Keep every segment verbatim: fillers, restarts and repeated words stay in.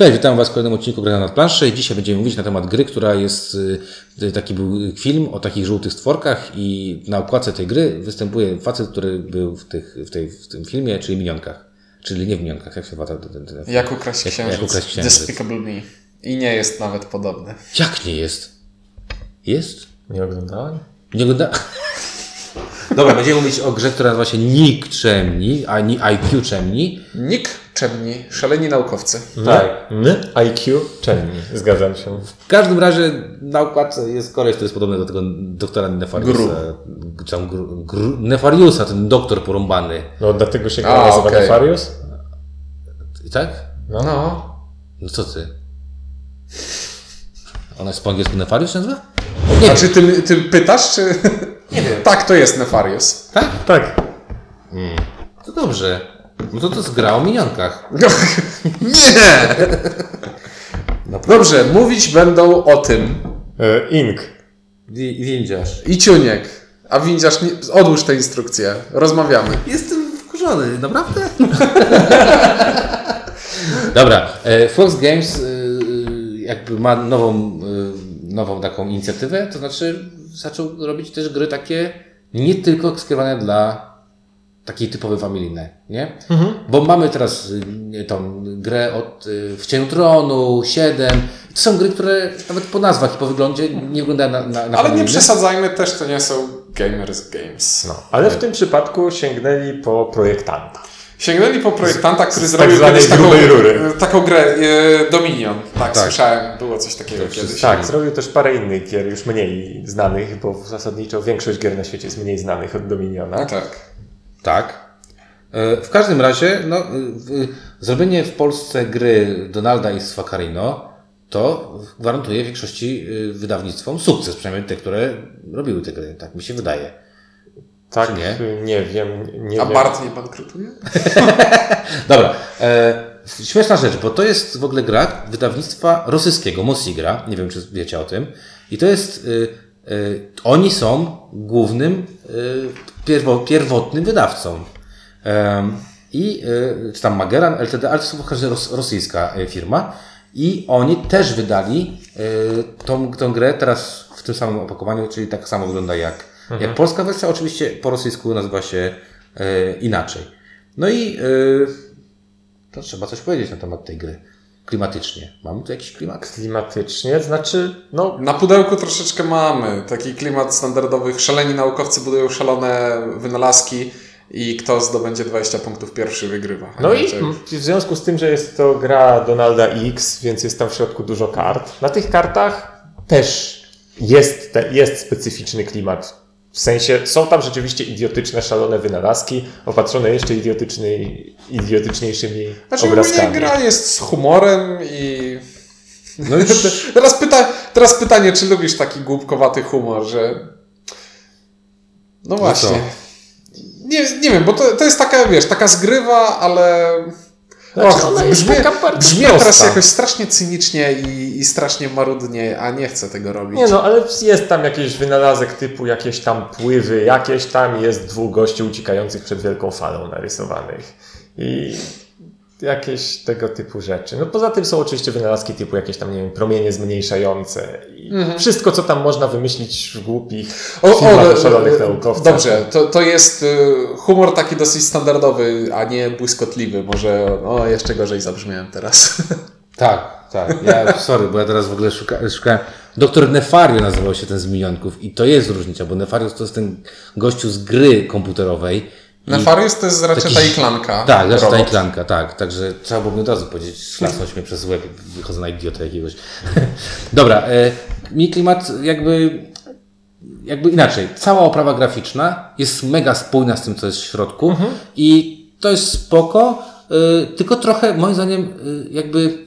Cześć, witam Was w kolejnym odcinku Grania nad planszy. Dzisiaj będziemy mówić na temat gry, która jest... Taki był film o takich żółtych stworkach i na okładce tej gry występuje facet, który był w, tych, w, tej, w tym filmie, czyli Minionkach. Czyli nie w Minionkach, jak się wata... Jak ukraść księżyc. Despicable Me. I nie jest nawet podobny. Jak nie jest? Jest? Nie oglądałem? Nie oglądałem? Dobra, będziemy mówić o grze, która nazywa się Nikczemni, ani I Q Czemni. Nikczemni, szaleni naukowcy. Tak, I Q Czemni, zgadzam się. W każdym razie na okładce jest koleś, który jest podobny do tego doktora Nefariusa. Gru. Gru, gru, Nefariusa, ten doktor porąbany. No dlatego się gra nazywa okay. Nefarius? Tak? No. No, no co ty? Ona jest po angielsku Nefarius nazywa? Nie, czy ty, ty pytasz, czy... Nie wiem. Tak, to jest Nefarius. Tak? Tak. Mm. To dobrze. No to to zgra o minionkach. Nie! Dobrze, mówić będą o tym. E, Ink. Wi- windziarz. I ciuniek. A windziarz, nie... odłóż tę instrukcję. Rozmawiamy. Jestem wkurzony, naprawdę? Dobra. Fox Games jakby ma nową, nową taką inicjatywę, to znaczy... Zaczął robić też gry takie nie tylko skierowane dla takiej typowej familijnej, nie? Mhm. Bo mamy teraz tą grę od W Cieniu Tronu, siedem. To są gry, które nawet po nazwach i po wyglądzie nie wyglądają na, na, na ale nie przesadzajmy też, to nie są gamers games. No, ale w tym przypadku sięgnęli po projektanta. Sięgnęli po projektanta, który z zrobił tak taką, taką grę e, Dominion. Tak, tak, słyszałem, było coś takiego to kiedyś. Tak, zrobił też parę innych gier, już mniej znanych, bo zasadniczo większość gier na świecie jest mniej znanych od Dominiona. No tak. Tak. E, w każdym razie, no, e, zrobienie w Polsce gry Donalda X z Vaccarino to gwarantuje większości wydawnictwom sukces, przynajmniej te, które robiły te gry, tak mi się wydaje. Tak, nie? nie wiem. Nie A wiem. Bart nie bankrutuje? Dobra. E, śmieszna rzecz, bo to jest w ogóle gra wydawnictwa rosyjskiego, Mosigra. Nie wiem, czy wiecie o tym. I to jest... E, e, oni są głównym, e, pierwo, pierwotnym wydawcą. E, I e, czy tam Magellan, Ltd., ale to jest każda rosyjska firma. I oni też wydali e, tą, tą grę teraz w tym samym opakowaniu, czyli tak samo wygląda jak Jak mhm. polska wersja, oczywiście po rosyjsku nazywa się e, inaczej. No i e, to trzeba coś powiedzieć na temat tej gry. Klimatycznie. Mamy tu jakiś klimat? Klimatycznie? Znaczy, no... Na pudełku troszeczkę mamy. Taki klimat standardowych. Szaleni naukowcy budują szalone wynalazki i kto zdobędzie dwadzieścia punktów pierwszy wygrywa. No i w związku z tym, że jest to gra Donalda X, więc jest tam w środku dużo kart. Na tych kartach też jest, te, jest specyficzny klimat. W sensie, są tam rzeczywiście idiotyczne, szalone wynalazki, opatrzone jeszcze idiotyczny, idiotyczniejszymi znaczy, obrazkami. Znaczy, gra jest z humorem i... No już... teraz, pyta... teraz pytanie, czy lubisz taki głupkowaty humor, że... No właśnie. No nie, nie wiem, bo to, to jest taka, wiesz, taka zgrywa, ale... Znaczy, Och, brzmi, brzmi teraz jakoś strasznie cynicznie i, i strasznie marudnie, a nie chcę tego robić. Nie no, ale jest tam jakiś wynalazek typu jakieś tam pływy, jakieś tam jest dwóch gości uciekających przed wielką falą narysowanych i jakieś tego typu rzeczy. No poza tym są oczywiście wynalazki typu jakieś tam, nie wiem, promienie zmniejszające i mhm. wszystko, co tam można wymyślić w głupich o, filmach o, szalonych naukowcach. Dobrze, to, to jest humor taki dosyć standardowy, a nie błyskotliwy. Może no, jeszcze gorzej zabrzmiałem teraz. Tak, tak. Ja, sorry, bo ja teraz w ogóle szukałem. Szuka... Doktor Nefarius nazywał się ten z Minionków i to jest różnica, bo Nefarius to jest ten gościu z gry komputerowej. Nefarius to jest raczej ta iklanka. Tak, raczej ta iklanka, tak. Także trzeba byłoby od razu powiedzieć, szlasnąć mnie przez łeb, wychodzę na idiotę jakiegoś. Dobra, e, mi klimat jakby, jakby inaczej. Cała oprawa graficzna jest mega spójna z tym, co jest w środku mhm. i to jest spoko, y, tylko trochę moim zdaniem y, jakby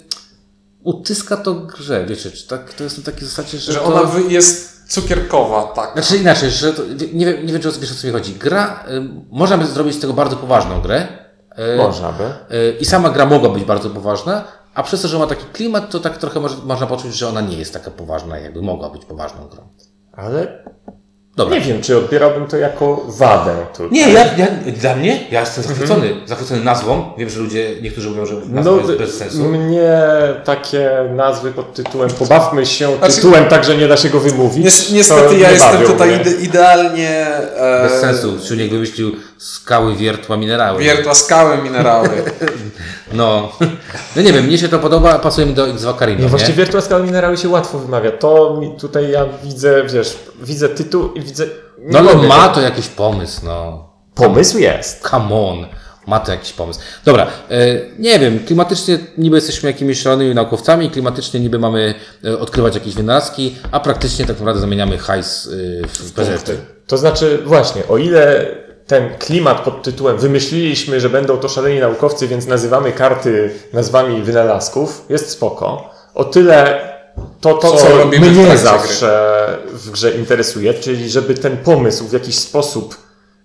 utyska to grze, wiecie, czy tak, to jest na takiej zasadzie, że... Że to... ona jest... Cukierkowa, tak. Znaczy inaczej, że to, nie wiem, nie wiem, czy o co mi chodzi. Gra, y, można by zrobić z tego bardzo poważną grę. Y, można by. Y, I sama gra mogła być bardzo poważna, a przez to, że ma taki klimat, to tak trochę może, można poczuć, że ona nie jest taka poważna, jakby mogła być poważną grą. Ale Dobra. Nie wiem, czy odbierałbym to jako wadę. Tutaj. Nie, ja, ja, dla mnie, ja jestem zachwycony, mm-hmm. zachwycony nazwą. Wiem, że ludzie, niektórzy mówią, że nazwa no, jest bez sensu. Mnie takie nazwy pod tytułem pobawmy się tytułem, znaczy, tak, że nie da się go wymówić. Nies- niestety ja jestem bawią, tutaj ide- idealnie... E... Bez sensu, Ciuniek wymyślił skały, wiertła, minerały. Wiertła, skały, minerały. No, no nie wiem, mnie się to podoba, pasuje mi do X Vaccarino. No właściwie wiertła, skały, minerały się łatwo wymawia. To mi tutaj ja widzę, wiesz, widzę tytuł i widzę... No ale no, ma to jakiś pomysł, no. Pomysł jest. Come on, ma to jakiś pomysł. Dobra, nie wiem, klimatycznie niby jesteśmy jakimiś szalonymi naukowcami, klimatycznie niby mamy odkrywać jakieś wynalazki, a praktycznie tak naprawdę zamieniamy hajs w prezety. To znaczy właśnie, o ile... ten klimat pod tytułem wymyśliliśmy, że będą to szaleni naukowcy, więc nazywamy karty nazwami wynalazków, jest spoko. O tyle to, to co, co mnie zawsze gry. w grze interesuje, czyli żeby ten pomysł w jakiś sposób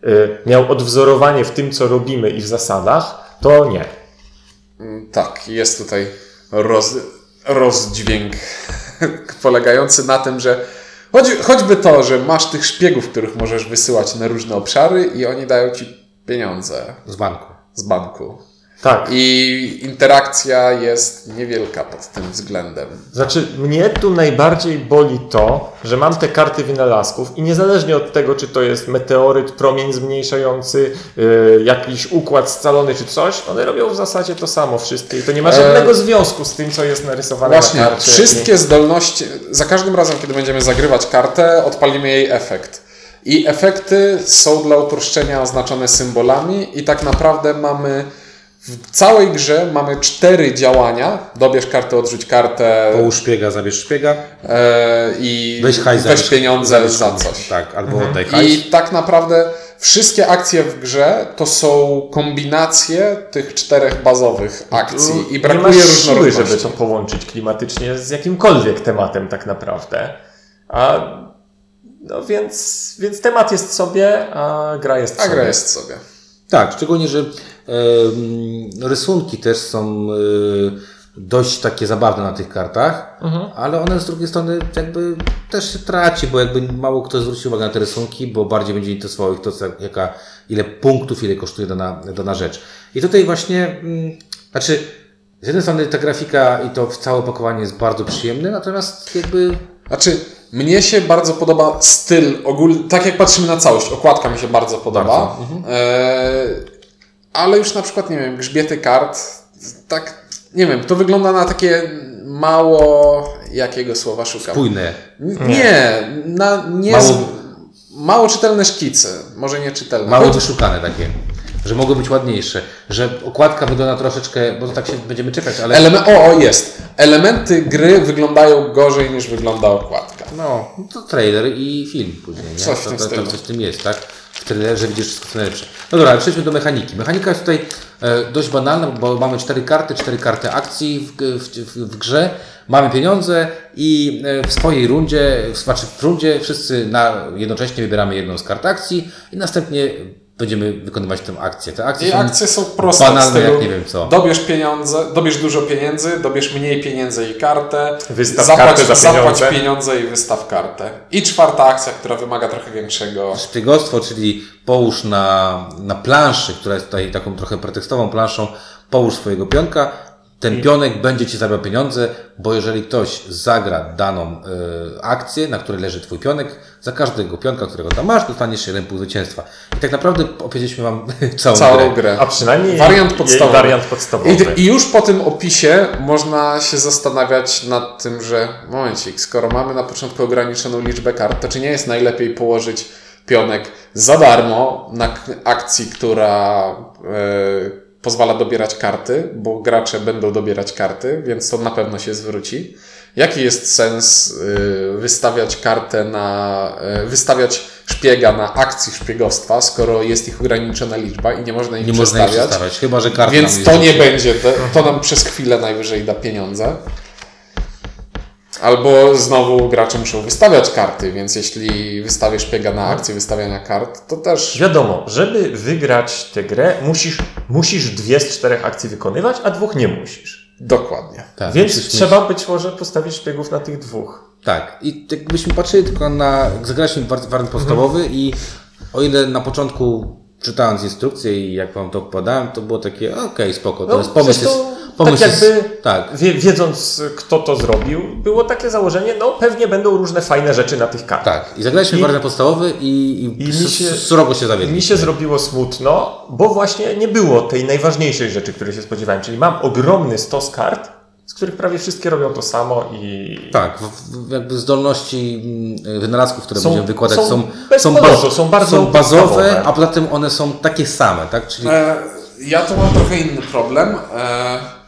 y, miał odwzorowanie w tym, co robimy i w zasadach, to nie. Tak, jest tutaj roz, rozdźwięk polegający na tym, że Choć, choćby to, że masz tych szpiegów, których możesz wysyłać na różne obszary i oni dają ci pieniądze. Z banku. Z banku. Tak. I interakcja jest niewielka pod tym względem. Znaczy, mnie tu najbardziej boli to, że mam te karty wynalazków i niezależnie od tego, czy to jest meteoryt, promień zmniejszający, yy, jakiś układ scalony czy coś, one robią w zasadzie to samo wszystkie i to nie ma żadnego eee... związku z tym, co jest narysowane Właśnie, na karcie. Wszystkie i... zdolności, za każdym razem, kiedy będziemy zagrywać kartę, odpalimy jej efekt. I efekty są dla uproszczenia oznaczone symbolami i tak naprawdę mamy w całej grze mamy cztery działania. Dobierz kartę, odrzuć kartę. Połóż szpiega, zabierz szpiega. E, I weź, haj, weź zabierz, pieniądze zabierz, za coś. Tak, albo mhm. oddaj hajs. I tak naprawdę wszystkie akcje w grze to są kombinacje tych czterech bazowych akcji. Tu I brakuje nie ma siły, żeby to połączyć klimatycznie z jakimkolwiek tematem tak naprawdę. A no więc, więc temat jest sobie, a gra jest a sobie. A gra jest sobie. Tak, szczególnie, że Yy, rysunki też są yy, dość takie zabawne na tych kartach, mhm. ale one z drugiej strony jakby też się traci, bo jakby mało kto zwrócił uwagę na te rysunki, bo bardziej będzie interesowało ich to, co, jaka, ile punktów, ile kosztuje dana, dana rzecz. I tutaj właśnie, yy, znaczy z jednej strony ta grafika i to w całe opakowanie jest bardzo przyjemne, natomiast jakby... Znaczy, mnie się bardzo podoba styl ogólny, tak jak patrzymy na całość, okładka mi się bardzo podoba. Bardzo. Mhm. Yy... Ale już na przykład, nie wiem, grzbiety kart, tak, nie wiem, to wygląda na takie mało, jakiego słowa szukam? Spójne. Nie, na nie mało, z... mało czytelne szkice, może nie czytelne. Mało wyszukane takie, że mogą być ładniejsze, że okładka wygląda troszeczkę, bo to tak się będziemy czekać, ale... Eleme... O, o, jest. Elementy gry wyglądają gorzej niż wygląda okładka. No, to trailer i film później, nie? Coś w tym, to, to, to, coś w tym jest, tak? W trailerze widzisz wszystko co najlepsze. No dobra, przejdźmy do mechaniki. Mechanika jest tutaj e, dość banalna, bo mamy cztery karty, cztery karty akcji w, w, w grze. Mamy pieniądze i w swojej rundzie, w, znaczy w rundzie wszyscy na, jednocześnie wybieramy jedną z kart akcji i następnie będziemy wykonywać tę akcję. Te akcje, I są, akcje są proste banalne, jak nie wiem co. Dobierz pieniądze, dobierz dużo pieniędzy, dobierz mniej pieniędzy i kartę. Wystaw zapłać, kartę za pieniądze. Zapłać pieniądze i wystaw kartę. I czwarta akcja, która wymaga trochę większego... Szpiegostwo, czyli połóż na, na planszy, która jest tutaj taką trochę pretekstową planszą, połóż swojego pionka. Ten pionek będzie Ci zabrał pieniądze, bo jeżeli ktoś zagra daną y, akcję, na której leży Twój pionek, za każdego pionka, którego tam masz, dostaniesz jeden punkt zwycięstwa. I tak naprawdę opowiedzieliśmy Wam całą, całą grę. grę. A przynajmniej wariant podstawowy. wariant podstawowy. I, I już po tym opisie można się zastanawiać nad tym, że momencik, skoro mamy na początku ograniczoną liczbę kart, to czy nie jest najlepiej położyć pionek za darmo na akcji, która... Yy, pozwala dobierać karty, bo gracze będą dobierać karty, więc to na pewno się zwróci. Jaki jest sens wystawiać kartę na, wystawiać szpiega na akcji szpiegostwa, skoro jest ich ograniczona liczba i nie można ich nie przestawiać, można ich przestawiać chyba, że karta więc to nie będzie, to nam przez chwilę najwyżej da pieniądze. Albo znowu gracze muszą wystawiać karty, więc jeśli wystawisz szpiega na akcję wystawiania kart, to też... Wiadomo, żeby wygrać tę grę, musisz, musisz dwie z czterech akcji wykonywać, a dwóch nie musisz. Dokładnie. Tak, więc byśmy... trzeba być może postawić szpiegów na tych dwóch. Tak. I jakbyśmy patrzyli tylko na... Zagraliśmy warnt podstawowy mhm. i o ile na początku czytając instrukcję i jak wam to podałem, to było takie okej, okay, spoko, to no, jest pomysł jest... Pomysł tak jakby, jest, tak. wiedząc kto to zrobił, było takie założenie, no pewnie będą różne fajne rzeczy na tych kartach. Tak, i zagraliśmy warnet podstawowy i, i, i su, się, surowo się zawiedliśmy. Mi się zrobiło smutno, bo właśnie nie było tej najważniejszej rzeczy, której się spodziewałem, czyli mam ogromny stos kart, z których prawie wszystkie robią to samo i... Tak, jakby zdolności wynalazków, które są, będziemy wykładać są, są, są, ba- są bardzo są bazowe, a poza tym one są takie same, tak? Czyli... E, ja tu mam trochę inny problem. E...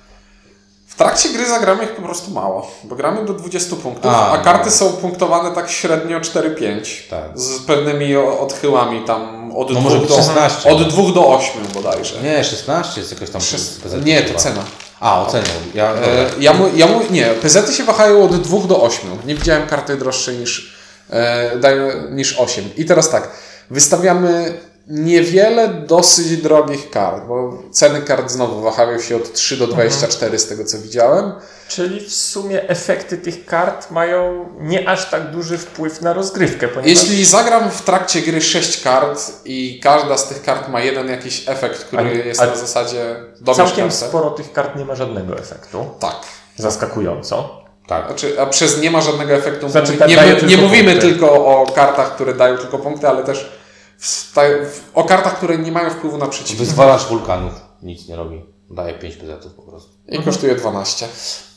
W trakcie gry zagramy ich po prostu mało, bo gramy do dwudziestu punktów, a, a karty tak. są punktowane tak średnio cztery pięć, tak. z pewnymi odchyłami tam od no dwóch do, od do ośmiu bodajże. Nie, szesnaście jest jakoś tam... Szes... Nie, to cena. A, o cenie. Ja, e, ja mu, ja mu, nie, P Z-y się wahają od dwóch do ośmiu. Nie widziałem karty droższej niż, e, niż osiem. I teraz tak, wystawiamy... Niewiele dosyć drogich kart, bo ceny kart znowu wahają się od trzy do dwudziestu czterech z tego co widziałem. Czyli w sumie efekty tych kart mają nie aż tak duży wpływ na rozgrywkę. Ponieważ... Jeśli zagram w trakcie gry sześć kart i każda z tych kart ma jeden jakiś efekt, który ale, jest ale na zasadzie dobierz całkiem kartę. Sporo tych kart nie ma żadnego efektu. Tak. Zaskakująco. Tak. Znaczy, a przez nie ma żadnego efektu znaczy, nie, nie, nie mówimy punkty. Tylko o kartach, które dają tylko punkty, ale też W ta, w, o kartach, które nie mają wpływu na przeciwnika. Wyzwalacz wulkanów nic nie robi. Daje pięć pezetów po prostu. I mhm. kosztuje dwanaście.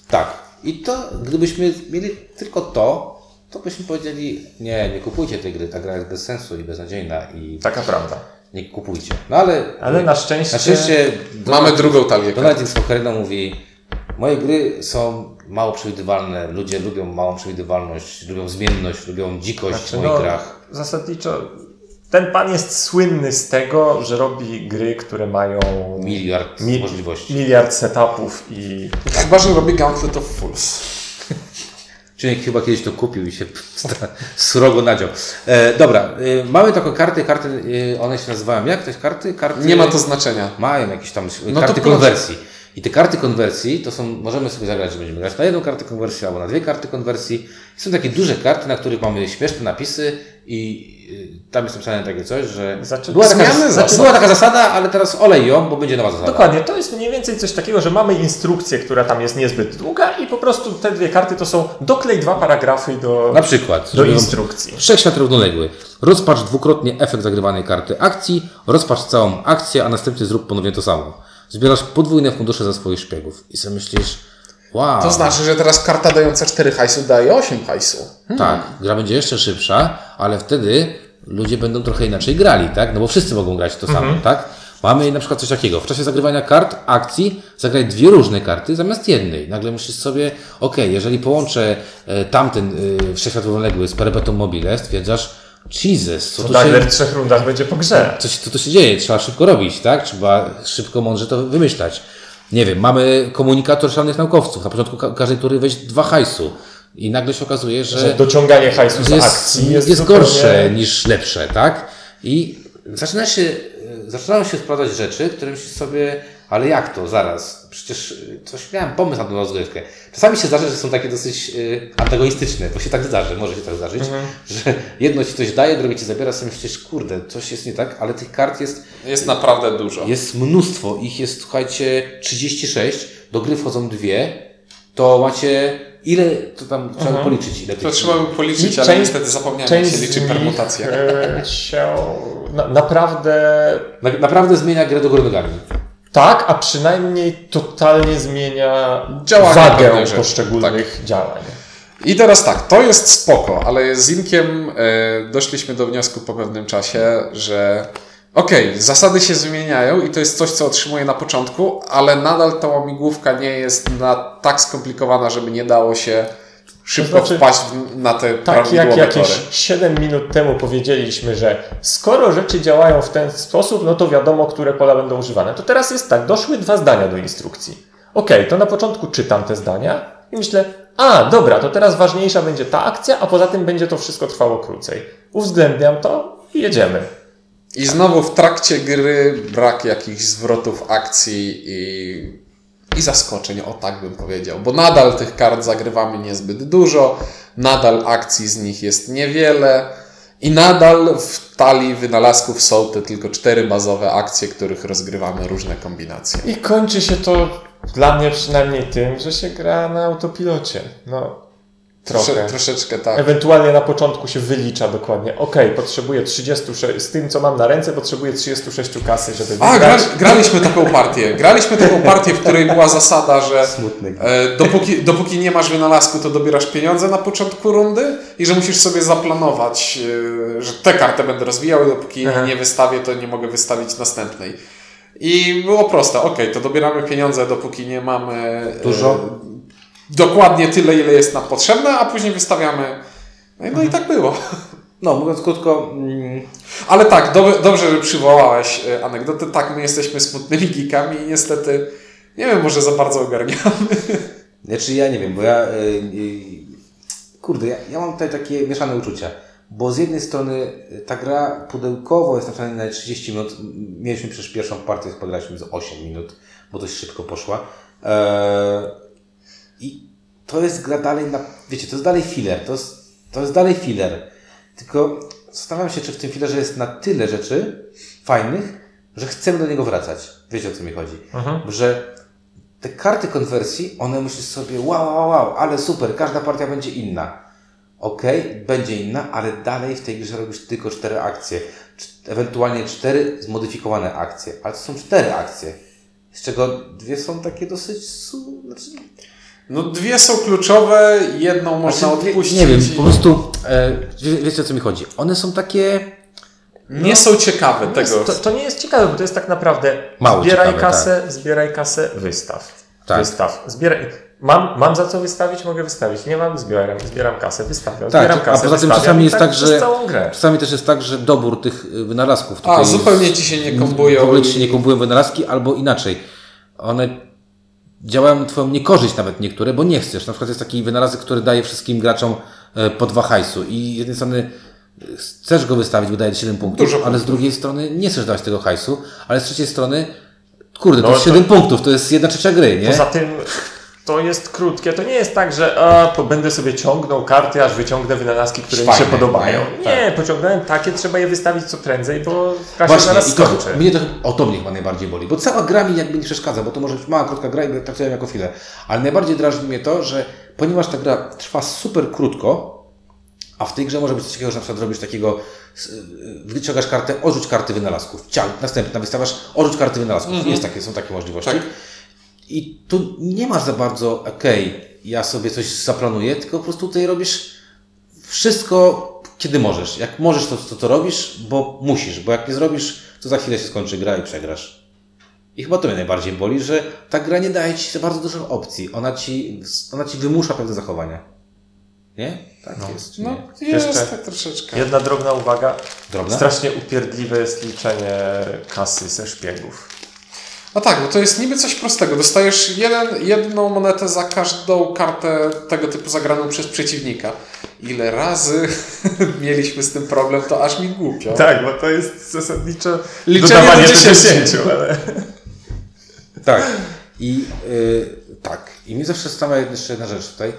Tak. I to, gdybyśmy mieli tylko to, to byśmy powiedzieli, nie, nie kupujcie tej gry, ta gra jest bez sensu i beznadziejna. I taka prawda. Nie kupujcie. No ale... Ale nie, na szczęście... Na szczęście mamy Donald, drugą talię. Donald X mówi, moje gry są mało przewidywalne, ludzie lubią małą przewidywalność, lubią zmienność, lubią dzikość znaczy, w moich no, grach. Zasadniczo... Ten pan jest słynny z tego, że robi gry, które mają miliard mi- możliwości. Miliard setupów i... Chyba, że robi Gauntlet of Fools. Czyli chyba kiedyś to kupił i się srogo nadział. E, dobra, e, mamy taką kartę, karty, e, one się nazywają jak? Te karty? Karty? Nie ma to znaczenia. Mają jakieś tam no karty konwersji. I te karty konwersji, to są, możemy sobie zagrać, że będziemy grać na jedną kartę konwersji albo na dwie karty konwersji. I są takie duże karty, na których mamy śmieszne napisy i tam jest napisane takie coś, że Zaczy... była, taka, Zaczy... była taka zasada, ale teraz olej ją, bo będzie nowa zasada. Dokładnie, to jest mniej więcej coś takiego, że mamy instrukcję, która tam jest niezbyt długa i po prostu te dwie karty to są doklej dwa paragrafy do, na przykład, do instrukcji. Trzech świat równoległy. Rozpacz dwukrotnie efekt zagrywanej karty akcji, rozpacz całą akcję, a następnie zrób ponownie to samo. Zbierasz podwójne fundusze za swoich szpiegów i sobie myślisz, wow. To znaczy, że teraz karta dająca cztery hajsu daje osiem hajsu. Hmm. Tak, gra będzie jeszcze szybsza, ale wtedy ludzie będą trochę inaczej grali, tak? No bo wszyscy mogą grać to samo, mm-hmm. tak? Mamy na przykład coś takiego. W czasie zagrywania kart, akcji, zagraj dwie różne karty zamiast jednej. Nagle myślisz sobie, okej, okay, jeżeli połączę e, tamten e, wszechświat równoległy z perpetuum mobile, stwierdzasz, Jesus, co to nagle się... w trzech rundach będzie po grze. Co, co, co to się dzieje? Trzeba szybko robić, tak? Trzeba szybko, mądrze to wymyślać. Nie wiem, mamy komunikator szalonych naukowców. Na początku ka- każdej tury weź dwa hajsu. I nagle się okazuje, że, że dociąganie hajsu z jest, akcji jest, jest zupełnie... gorsze niż lepsze, tak? I zaczyna się, zaczynają się sprawdzać rzeczy, które myślisz sobie, ale jak to zaraz? Przecież coś miałem pomysł na tą rozgrywkę. Czasami się zdarza, że są takie dosyć antagonistyczne, bo się tak zdarzy, może się tak zdarzyć, mhm. że jedno ci coś daje, drugie ci zabiera, sobie myślisz, kurde, coś jest nie tak, ale tych kart jest... Jest naprawdę dużo. Jest mnóstwo. Ich jest, słuchajcie, trzydzieści sześć, do gry wchodzą dwie, to macie... Ile to tam trzeba mhm. policzyć? Ile to trzeba by policzyć, I ale część, niestety zapomniałem, część się liczy permutacja. Się... Na, naprawdę... Na, naprawdę zmienia grę do góry nogami. Tak, a przynajmniej totalnie zmienia działanie wagę poszczególnych tak. działań. I teraz tak, to jest spoko, ale z Inkiem y, doszliśmy do wniosku po pewnym czasie, że okej, okay, zasady się zmieniają i to jest coś, co otrzymuję na początku, ale nadal ta łamigłówka nie jest na tak skomplikowana, żeby nie dało się szybko to znaczy, wpaść w, na te tak prawidłowe tory. Tak jak jakieś siedem minut temu powiedzieliśmy, że skoro rzeczy działają w ten sposób, no to wiadomo, które pola będą używane. To teraz jest tak, doszły dwa zdania do instrukcji. Okej, okay, to na początku czytam te zdania i myślę, a dobra, to teraz ważniejsza będzie ta akcja, a poza tym będzie to wszystko trwało krócej. Uwzględniam to i jedziemy. I znowu w trakcie gry brak jakichś zwrotów akcji i i zaskoczeń, o tak bym powiedział, bo nadal tych kart zagrywamy niezbyt dużo, nadal akcji z nich jest niewiele i nadal w talii wynalazków są te tylko cztery bazowe akcje, których rozgrywamy różne kombinacje. I kończy się to dla mnie przynajmniej tym, że się gra na autopilocie. No. Trochę. Trosze, troszeczkę tak. Ewentualnie na początku się wylicza dokładnie. Okej, okay, potrzebuję trzydzieści sześć, z tym co mam na ręce potrzebuję trzydzieści sześć kasy, żeby wygrać. A, gra, graliśmy taką partię. Graliśmy taką partię, w której była zasada, że e, dopóki, dopóki nie masz wynalazku, to dobierasz pieniądze na początku rundy i że musisz sobie zaplanować, e, że te karty będę rozwijał, dopóki Aha. nie wystawię, to nie mogę wystawić następnej. I było proste. Okej, okay, to dobieramy pieniądze, dopóki nie mamy... Dużo? E, Dokładnie tyle, ile jest nam potrzebne, a później wystawiamy. No mhm. i tak było. No, mówiąc krótko... Mm. Ale tak, do, dobrze, że przywołałeś anegdotę. Tak, my jesteśmy smutnymi geekami i niestety, nie wiem, może za bardzo ogarniamy. Znaczy ja nie wiem, bo ja... Yy, kurde, ja, ja mam tutaj takie mieszane uczucia. Bo z jednej strony ta gra pudełkowo jest napisana na trzydzieści minut. Mieliśmy przecież pierwszą partię, spograliśmy z osiem minut, bo dość szybko poszła. Eee... I to jest gra dalej, na, wiecie, to jest dalej filler, to jest, to jest dalej filler, tylko zastanawiam się, czy w tym fillerze jest na tyle rzeczy fajnych, że chcemy do niego wracać. Wiecie, o co mi chodzi. Mhm. Że te karty konwersji, one myślisz sobie, wow, wow, wow, ale super, każda partia będzie inna. Okej, okay, będzie inna, ale dalej w tej grze robisz tylko cztery akcje, ewentualnie cztery zmodyfikowane akcje, ale to są cztery akcje, z czego dwie są takie dosyć... Znaczy... No dwie są kluczowe, jedną można znaczy, odpuścić. Nie wiem, po prostu e, wie, wiecie o co mi chodzi. One są takie... No, nie są ciekawe tego. Jest, to, to nie jest ciekawe, bo to jest tak naprawdę mało zbieraj ciekawe, kasę, tak. zbieraj kasę, wystaw. Tak. Wystaw. Zbieraj. Mam, mam za co wystawić, mogę wystawić. Nie mam, zbieram, zbieram kasę, wystawiam, tak, zbieram kasę, a poza tym czasami jest tak, tak że czasami też jest tak, że dobór tych wynalazków... Tutaj a, zupełnie jest, ci się nie kombują. W ogóle ci się nie kombują wynalazki, albo inaczej. One... działają na twoją niekorzyść nawet niektóre, bo nie chcesz. Na przykład jest taki wynalazek, który daje wszystkim graczom po dwa hajsu i z jednej strony chcesz go wystawić, bo daje siedem punktów, Dużo ale punktów. Z drugiej strony nie chcesz dawać tego hajsu, ale z trzeciej strony kurde, no, to jest siedem punktów, to jest jedna trzecia gry, nie? Poza tym to jest krótkie, to nie jest tak, że a, to będę sobie ciągnął karty, aż wyciągnę wynalazki, które Szwajne, mi się podobają. Nie, nie tak. Pociągnąłem takie, trzeba je wystawić co prędzej, bo gra się zaraz skończy. Mnie to, o to mnie chyba najbardziej boli, bo cała gra mi jakby nie przeszkadza, bo to może być mała, krótka gra i traktuję jako chwilę. Ale najbardziej drażni mnie to, że ponieważ ta gra trwa super krótko, a w tej grze może być coś takiego, że na przykład robisz takiego, wyciągasz kartę, odrzuć karty wynalazków, ciał, następna wystawiasz, odrzuć karty wynalazków. Mhm. Jest takie, są takie możliwości. Tak. I tu nie masz za bardzo, okej, okay, ja sobie coś zaplanuję, tylko po prostu tutaj robisz wszystko, kiedy możesz. Jak możesz, to, to to robisz, bo musisz, bo jak nie zrobisz, to za chwilę się skończy gra i przegrasz. I chyba to mnie najbardziej boli, że ta gra nie daje ci za bardzo dużo opcji. Ona ci, ona ci wymusza pewne zachowania. Nie? Tak no. jest. No, nie? Jest jeszcze tak troszeczkę. Jedna drobna uwaga. Drobna? Strasznie upierdliwe jest liczenie kasy ze szpiegów. A tak, bo to jest niby coś prostego. Dostajesz jeden, jedną monetę za każdą kartę tego typu zagraną przez przeciwnika. Ile razy mieliśmy z tym problem, to aż mi głupio. Tak, bo to jest zasadniczo liczenie dodawanie do dziesięciu. Ale... Tak. I yy, tak. I mnie zawsze zastanawia jeszcze jedna rzecz tutaj.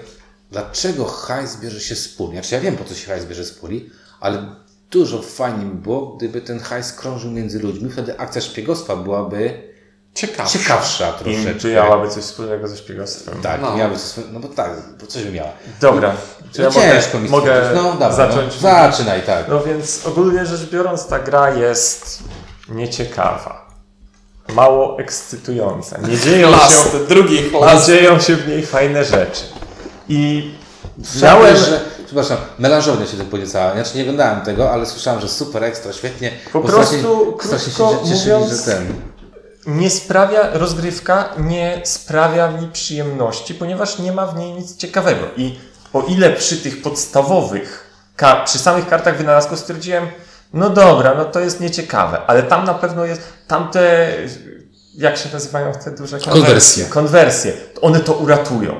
Dlaczego hajs bierze się z puli? Znaczy ja wiem, po co się hajs bierze z puli, ale dużo fajniej by było, gdyby ten hajs krążył między ludźmi. Wtedy akcja szpiegostwa byłaby... Ciekawsza. Ciekawsza troszeczkę. I miałaby coś wspólnego ze szpiegostwem. Tak, no. miałaby coś wspólnego, no bo tak, bo coś by miała. Dobra, czy ja ciężko mogę, mogę no, dobra, zacząć? No, zaczynaj, tak. No więc ogólnie rzecz biorąc, ta gra jest nieciekawa, mało ekscytująca. Nie dzieją, się, te drugi nie dzieją się w niej fajne rzeczy. I miałem... Przepraszam, melanżownie się tym podziecała. Znaczy nie oglądałem tego, ale słyszałem, że super, ekstra, świetnie. Po prostu, strasznie, krótko się cieszyli, mówiąc, że ten... Nie sprawia, rozgrywka nie sprawia mi przyjemności, ponieważ nie ma w niej nic ciekawego. I o ile przy tych podstawowych, przy samych kartach wynalazków stwierdziłem, no dobra, no to jest nieciekawe, ale tam na pewno jest, tamte, jak się nazywają te duże konwersje, konwersje, one to uratują.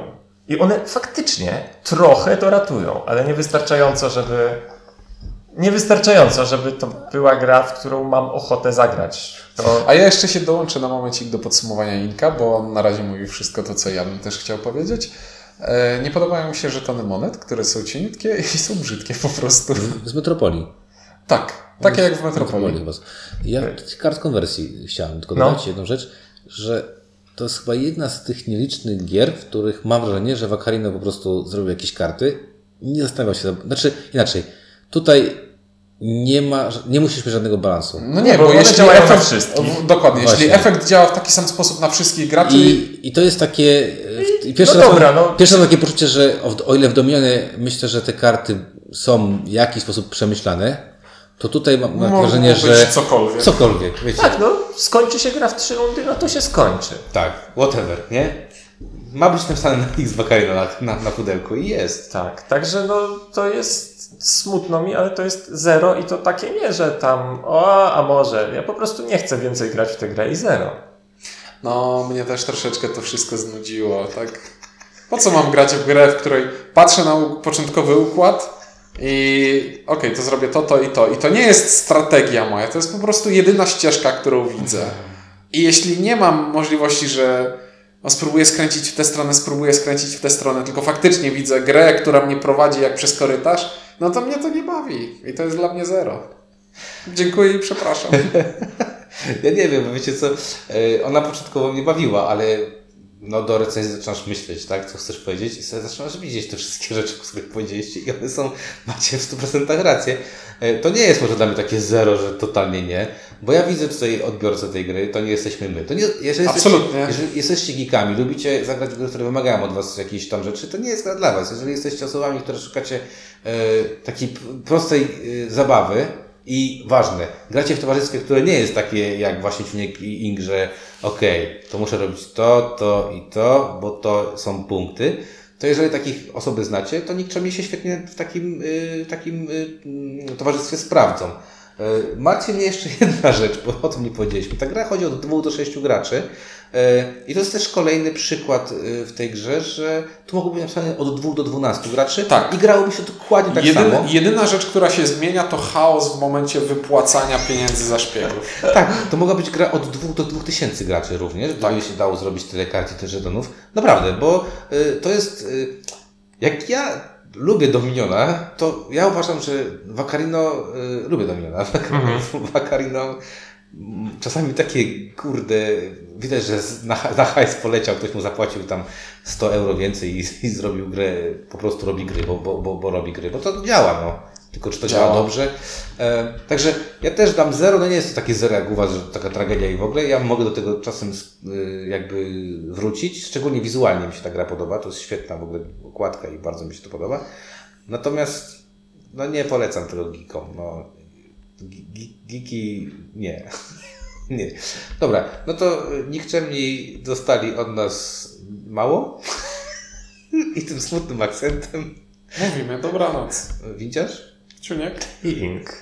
I one faktycznie trochę to ratują, ale niewystarczająco, żeby... niewystarczająco, żeby to była gra, w którą mam ochotę zagrać. To... A ja jeszcze się dołączę na momencik do podsumowania Inka, bo on na razie mówi wszystko to, co ja bym też chciał powiedzieć. Nie podobają mi się żetony monet, które są cieniutkie i są brzydkie po prostu. Z Metropolii. Tak, takie jak w Metropolii. Ja kart konwersji chciałem tylko dodać no. jedną rzecz, że to jest chyba jedna z tych nielicznych gier, w których mam wrażenie, że Vaccarino po prostu zrobił jakieś karty i nie zastanawiał się. Znaczy inaczej, tutaj nie ma, nie musisz mieć żadnego balansu. No nie, bo, bo jeśli działa efekt, wszystkich. Dokładnie, właśnie. Jeśli efekt działa w taki sam sposób na wszystkich graczy. I, i to jest takie. I, pierwsze no raz, dobra, no. Pierwsze takie poczucie, że o, o ile w Domionie myślę, że te karty są w jakiś sposób przemyślane, to tutaj mam no, wrażenie, że cokolwiek. cokolwiek wiecie. Tak, no skończy się gra w trzy rundy, no to się skończy. Tak, whatever, nie? Ma być napisane na X Vaccarino na, na, na pudełku i jest. Tak, także no to jest smutno mi, ale to jest zero i to takie nie, że tam o, a może. Ja po prostu nie chcę więcej grać w tę grę i zero. No, mnie też troszeczkę to wszystko znudziło, tak? Po co mam grać w grę, w której patrzę na początkowy układ i okej, okay, to zrobię to, to i to. I to nie jest strategia moja, to jest po prostu jedyna ścieżka, którą widzę. I jeśli nie mam możliwości, że no, spróbuję skręcić w tę stronę, spróbuję skręcić w tę stronę, tylko faktycznie widzę grę, która mnie prowadzi jak przez korytarz, no to mnie to nie bawi i to jest dla mnie zero. Dziękuję i przepraszam. Ja nie wiem, bo wiecie co, ona początkowo mnie bawiła, ale no do recenzji zaczynasz myśleć, tak, co chcesz powiedzieć i sobie zaczynasz widzieć te wszystkie rzeczy, o których powiedzieliście i one są, macie w stu procentach rację. To nie jest może dla mnie takie zero, że totalnie nie, bo ja widzę tutaj odbiorcę tej gry, to nie jesteśmy my. To nie, jeżeli absolutnie. Jesteście, jeżeli jesteście geekami, lubicie zagrać gry, które wymagają od was jakichś tam rzeczy, to nie jest gra dla was. Jeżeli jesteście osobami, które szukacie e, takiej prostej e, zabawy i ważne, gracie w towarzystwie, które nie jest takie jak właśnie Ciuniek i Ink, że okej, okay, to muszę robić to, to i to, bo to są punkty. To jeżeli takich osoby znacie, to nikczemnie się świetnie w takim, y, takim y, towarzystwie sprawdzą. Y, martwi mnie jeszcze jedna rzecz, bo o tym nie powiedzieliśmy. Ta gra chodzi od dwóch do sześciu graczy y, i to jest też kolejny przykład y, w tej grze, że tu mogłoby być napisane od dwóch do dwunastu graczy tak. I grałoby się dokładnie tak Jedyny, samo. Jedyna rzecz, która się zmienia, to chaos w momencie wypłacania pieniędzy za szpiegów. Tak, to mogła być gra od dwóch do dwóch tysięcy graczy również, tak. Gdyby się dało zrobić tyle kart i tych żetonów. Naprawdę, bo y, to jest... Y, jak ja... lubię Dominiona, to ja uważam, że Vaccarino, y, lubię Dominiona, Vaccarino, mm-hmm. Vaccarino czasami takie, kurde, widać, że na, na hajs poleciał, ktoś mu zapłacił tam sto euro więcej i, i zrobił grę, po prostu robi gry, bo, bo, bo, bo robi gry, bo to działa, no. Tylko czy to działa, działa dobrze. E, także ja też dam zero, no nie jest to takie zero jak u was, że taka tragedia i w ogóle. Ja mogę do tego czasem y, jakby wrócić, szczególnie wizualnie mi się ta gra podoba, to jest świetna w ogóle okładka i bardzo mi się to podoba. Natomiast no nie polecam tego geekom, no geeki nie. nie. Dobra, no to nikczemni dostali od nas mało i tym smutnym akcentem mówimy dobranoc. Widzisz? Ciuniek i Ink.